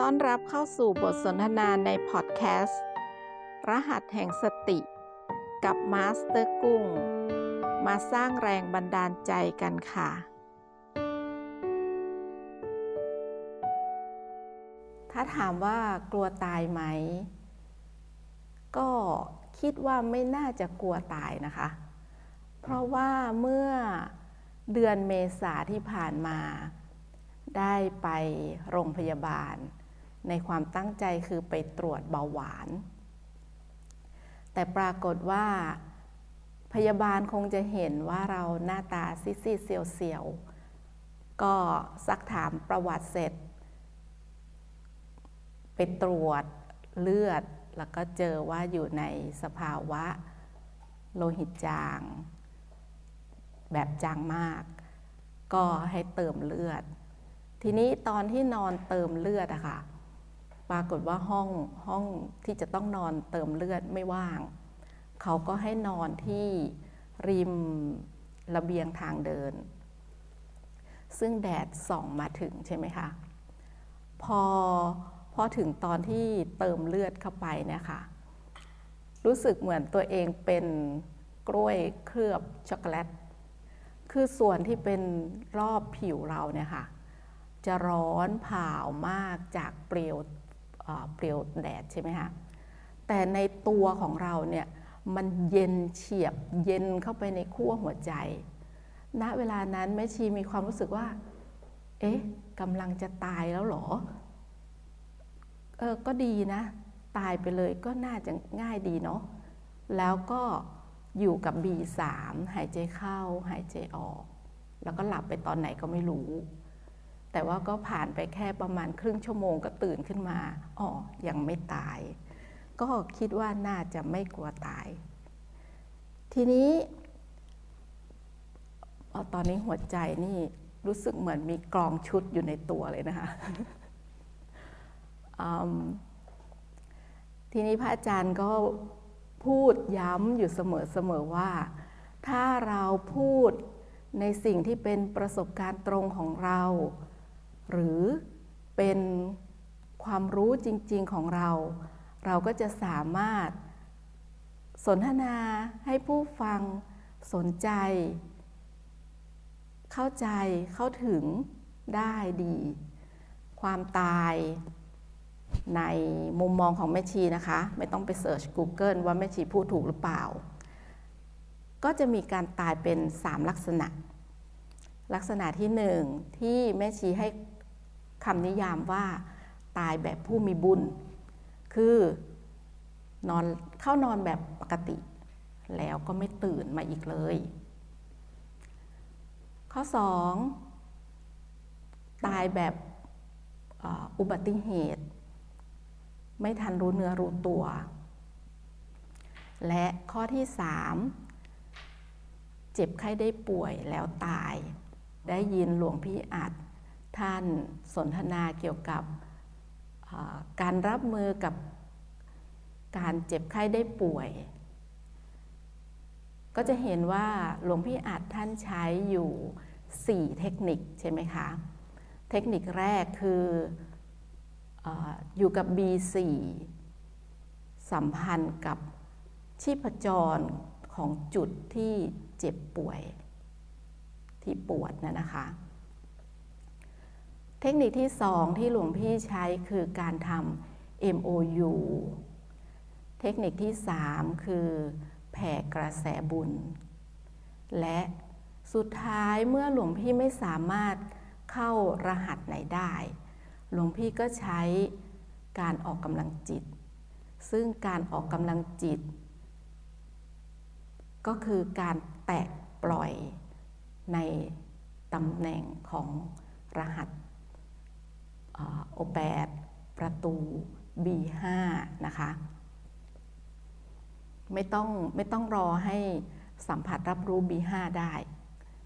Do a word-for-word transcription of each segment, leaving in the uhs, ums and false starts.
ต้อนรับเข้าสู่บทสนทนาในพอดแคสต์รหัสแห่งสติกับมาสเตอร์กุ้งมาสร้างแรงบันดาลใจกันค่ะถ้าถามว่ากลัวตายไหมก็คิดว่าไม่น่าจะกลัวตายนะคะเพราะว่าเมื่อเดือนเมษาที่ผ่านมาได้ไปโรงพยาบาลในความตั้งใจคือไปตรวจเบาหวานแต่ปรากฏว่าพยาบาลคงจะเห็นว่าเราหน้าตาซีดๆเสียวๆก็ซักถามประวัติเสร็จไปตรวจเลือดแล้วก็เจอว่าอยู่ในสภาวะโลหิตจางแบบจางมากก็ให้เติมเลือดทีนี้ตอนที่นอนเติมเลือดอะค่ะปรากฏว่าห้องห้องที่จะต้องนอนเติมเลือดไม่ว่างเขาก็ให้นอนที่ริมระเบียงทางเดินซึ่งแดดส่องมาถึงใช่ไหมคะพอพอถึงตอนที่เติมเลือดเข้าไปเนี่ยค่ะรู้สึกเหมือนตัวเองเป็นกล้วยเคลือบช็อกโกแลตคือส่วนที่เป็นรอบผิวเราเนี่ยค่ะจะร้อนเผามากจากเปลวเปลวแดดใช่ไหมคะแต่ในตัวของเราเนี่ยมันเย็นเฉียบเย็นเข้าไปในขั้วหัวใจณเวลานั้นแม่ชีมีความรู้สึกว่าเอ๊ะกำลังจะตายแล้วเหรอเออก็ดีนะตายไปเลยก็น่าจะง่ายดีเนาะแล้วก็อยู่กับ บี สาม หายใจเข้าหายใจออกแล้วก็หลับไปตอนไหนก็ไม่รู้แต่ว่าก็ผ่านไปแค่ประมาณครึ่งชั่วโมงก็ตื่นขึ้นมาอ๋อยังไม่ตายก็คิดว่าน่าจะไม่กลัวตายทีนี้ตอนนี้หัวใจนี่รู้สึกเหมือนมีกลองชุดอยู่ในตัวเลยนะคะทีนี้พระอาจารย์ก็พูดย้ำอยู่เสมอๆว่าถ้าเราพูดในสิ่งที่เป็นประสบการณ์ตรงของเราหรือเป็นความรู้จริงๆของเราเราก็จะสามารถสนทนาให้ผู้ฟังสนใจเข้าใจเข้าถึงได้ดีความตายในมุมมองของแม่ชีนะคะไม่ต้องไปเสิร์ช Google ว่าแม่ชีพูดถูกหรือเปล่าก็จะมีการตายเป็นสามลักษณะลักษณะที่หนึ่งที่แม่ชีให้คำนิยามว่าตายแบบผู้มีบุญคือนอนเข้านอนแบบปกติแล้วก็ไม่ตื่นมาอีกเลยข้อสองตายแบบอุบัติเหตุไม่ทันรู้เนื้อรู้ตัวและข้อที่สามเจ็บไข้ได้ป่วยแล้วตายได้ยินหลวงพี่อัดท่านสนทนาเกี่ยวกับการรับมือกับการเจ็บไข้ได้ป่วยก็จะเห็นว่าหลวงพี่อาจท่านใช้อยู่สี่เทคนิคใช่ไหมคะเทคนิคแรกคืออยู่กับ บี สี่ สัมพันธ์กับชีพจรของจุดที่เจ็บป่วยที่ปวดนะนะคะเทคนิคที่สองที่หลวงพี่ใช้คือการทำ เอ็ม โอ ยู เทคนิคที่สามคือแผ่กระแสบุญและสุดท้ายเมื่อหลวงพี่ไม่สามารถเข้ารหัสไหนได้หลวงพี่ก็ใช้การออกกำลังจิตซึ่งการออกกำลังจิตก็คือการแตะปล่อยในตำแหน่งของรหัสโอแปดประตู บี ห้า นะคะไม่ต้องไม่ต้องรอให้สัมผัสรับรู้ บี ห้า ได้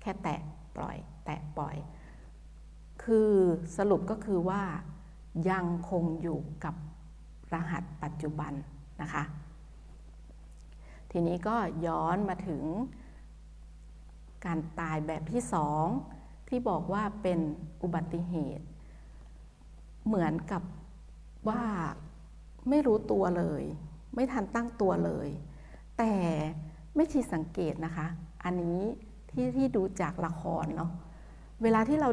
แค่แตะปล่อยแตะปล่อยคือสรุปก็คือว่ายังคงอยู่กับรหัสปัจจุบันนะคะทีนี้ก็ย้อนมาถึงการตายแบบที่สองที่บอกว่าเป็นอุบัติเหตุเหมือนกับ ว่าไม่รู้ตัวเลยไม่ทันตั้งตัวเลยแต่ไม่ชีสังเกตนะคะอันนี้ที่ที่ดูจากละครเนาะเวลาที่เรา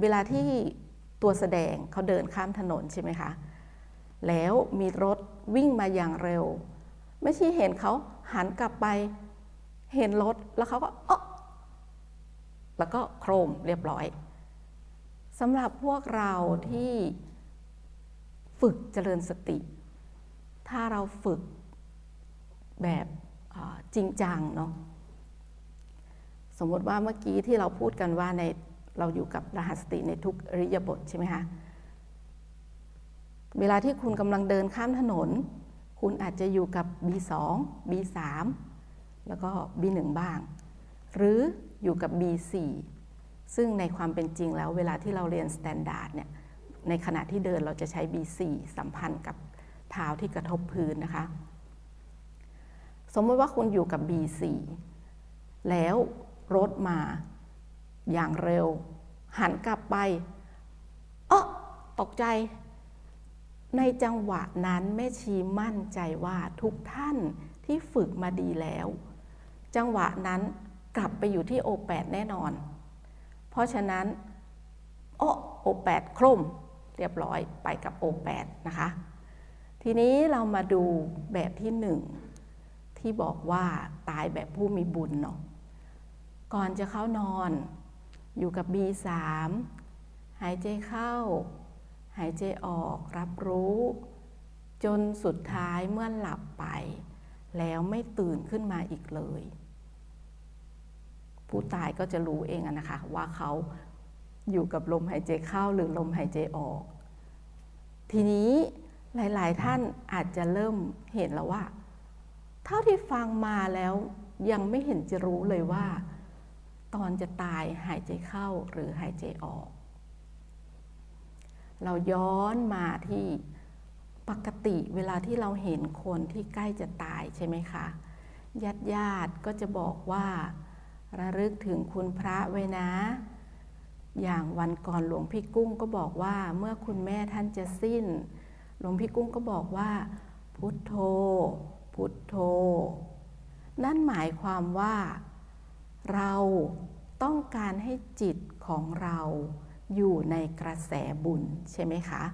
เวลาที่ตัวแสดงเขาเดินข้ามถนนใช่ไหมคะแล้วมีรถวิ่งมาอย่างเร็วไม่ชีเห็นเขาหันกลับไปเห็นรถแล้วเขาก็เออแล้วก็โครมเรียบร้อยสำหรับพวกเราที่ฝึกเจริญสติถ้าเราฝึกแบบจริงจังเนาะสมมติว่าเมื่อกี้ที่เราพูดกันว่าในเราอยู่กับรหัสสติในทุกอริยบทใช่ไหมคะเวลาที่คุณกำลังเดินข้ามถนนคุณอาจจะอยู่กับ บี สอง บี สาม แล้วก็ บี หนึ่ง บ้างหรืออยู่กับ บี สี่ ซึ่งในความเป็นจริงแล้วเวลาที่เราเรียนสแตนดาร์ดเนี่ยในขณะที่เดินเราจะใช้ บี สี่ สัมพันธ์กับเท้าที่กระทบพื้นนะคะสมมติว่าคุณอยู่กับ บี สี่ แล้วรถมาอย่างเร็วหันกลับไปเอ๊ะตกใจในจังหวะนั้นแม่ชีมั่นใจว่าทุกท่านที่ฝึกมาดีแล้วจังหวะนั้นกลับไปอยู่ที่โอแปดแน่นอนเพราะฉะนั้นโอ้โอแปดคล่มเรียบร้อยไปกับโอแปดนะคะทีนี้เรามาดูแบบที่หนึ่งที่บอกว่าตายแบบผู้มีบุญเนาะก่อนจะเข้านอนอยู่กับ บี สาม หายใจเข้าหายใจออกรับรู้จนสุดท้ายเมื่อหลับไปแล้วไม่ตื่นขึ้นมาอีกเลยผู้ตายก็จะรู้เองนะคะว่าเขาอยู่กับลมหายใจเข้าหรือลมหายใจออกทีนี้หลายๆท่านอาจจะเริ่มเห็นแล้วว่าเท่าที่ฟังมาแล้วยังไม่เห็นจะรู้เลยว่าตอนจะตายหายใจเข้าหรือหายใจออกเราย้อนมาที่ปกติเวลาที่เราเห็นคนที่ใกล้จะตายใช่ไหมคะญาติญาติก็จะบอกว่าระลึกถึงคุณพระไว้นะอย่างวันก่อนหลวงพี่กุ้งก็บอกว่าเมื่อคุณแม่ท่านจะสิ้นหลวงพี่กุ้งก็บอกว่าพุทโธพุทโธนั่นหมายความว่าเราต้องการให้จิตของเราอยู่ในกระแสบุญใช่ไหมคะ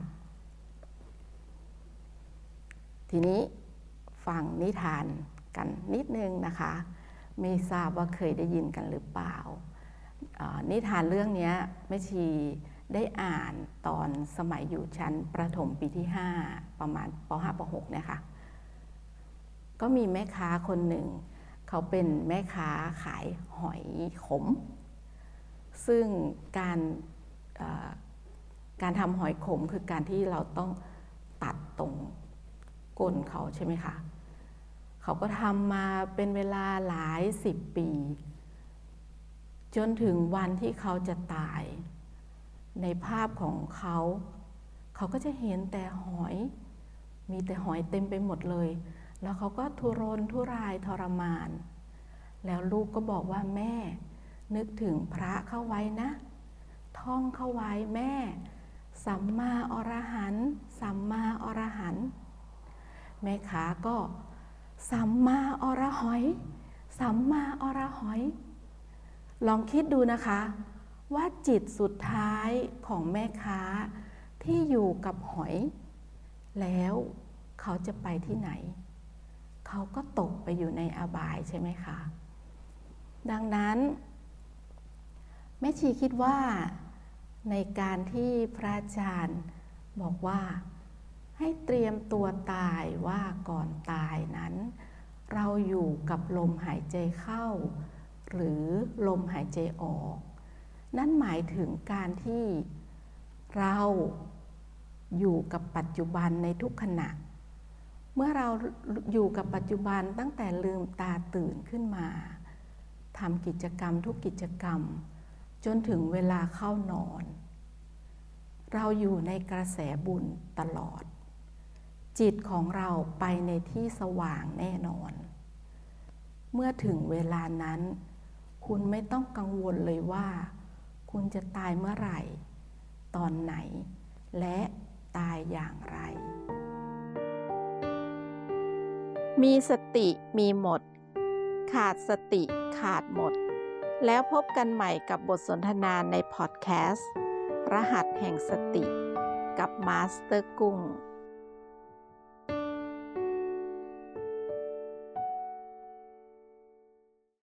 ทีนี้ฟังนิทานกันนิดนึงนะคะไม่ทราบว่าเคยได้ยินกันหรือเปล่านิทานเรื่องนี้แม่ชีได้อ่านตอนสมัยอยู่ชั้นประถมปีที่ห้าประมาณป ห้า ป หกนะคะก็มีแม่ค้าคนหนึ่งเขาเป็นแม่ค้าขายหอยขมซึ่งการการทำหอยขมคือการที่เราต้องตัดตรงก้นเขาใช่ไหมคะเขาก็ทำมาเป็นเวลาหลายสิบปีจนถึงวันที่เขาจะตายในภาพของเขาเขาก็จะเห็นแต่หอยมีแต่หอยเต็มไปหมดเลยแล้วเขาก็ทุรนทุรายทรมานแล้วลูกก็บอกว่าแม่นึกถึงพระเข้าไว้นะท่องเข้าไว้แม่สัมมาอรหันต์สัมมาอรหันต์แม่ค้าก็สัมมาอรหอยสัมมาอรหอยลองคิดดูนะคะว่าจิตสุดท้ายของแม่ค้าที่อยู่กับหอยแล้วเขาจะไปที่ไหนเขาก็ตกไปอยู่ในอบายใช่ไหมคะดังนั้นแม่ชีคิดว่าในการที่พระอาจารย์บอกว่าให้เตรียมตัวตายว่าก่อนตายนั้นเราอยู่กับลมหายใจเข้าหรือลมหายใจออกนั่นหมายถึงการที่เราอยู่กับปัจจุบันในทุกขณะเมื่อเราอยู่กับปัจจุบันตั้งแต่ลืมตาตื่นขึ้นมาทำกิจกรรมทุกกิจกรรมจนถึงเวลาเข้านอนเราอยู่ในกระแสบุญตลอดจิตของเราไปในที่สว่างแน่นอนเมื่อถึงเวลานั้นคุณไม่ต้องกังวลเลยว่าคุณจะตายเมื่อไหร่ตอนไหนและตายอย่างไร มีสติมีหมดขาดสติขาดหมดแล้วพบกันใหม่กับบทสนทนาในพอดแคสต์รหัสแห่งสติกับมาสเตอร์กุ้ง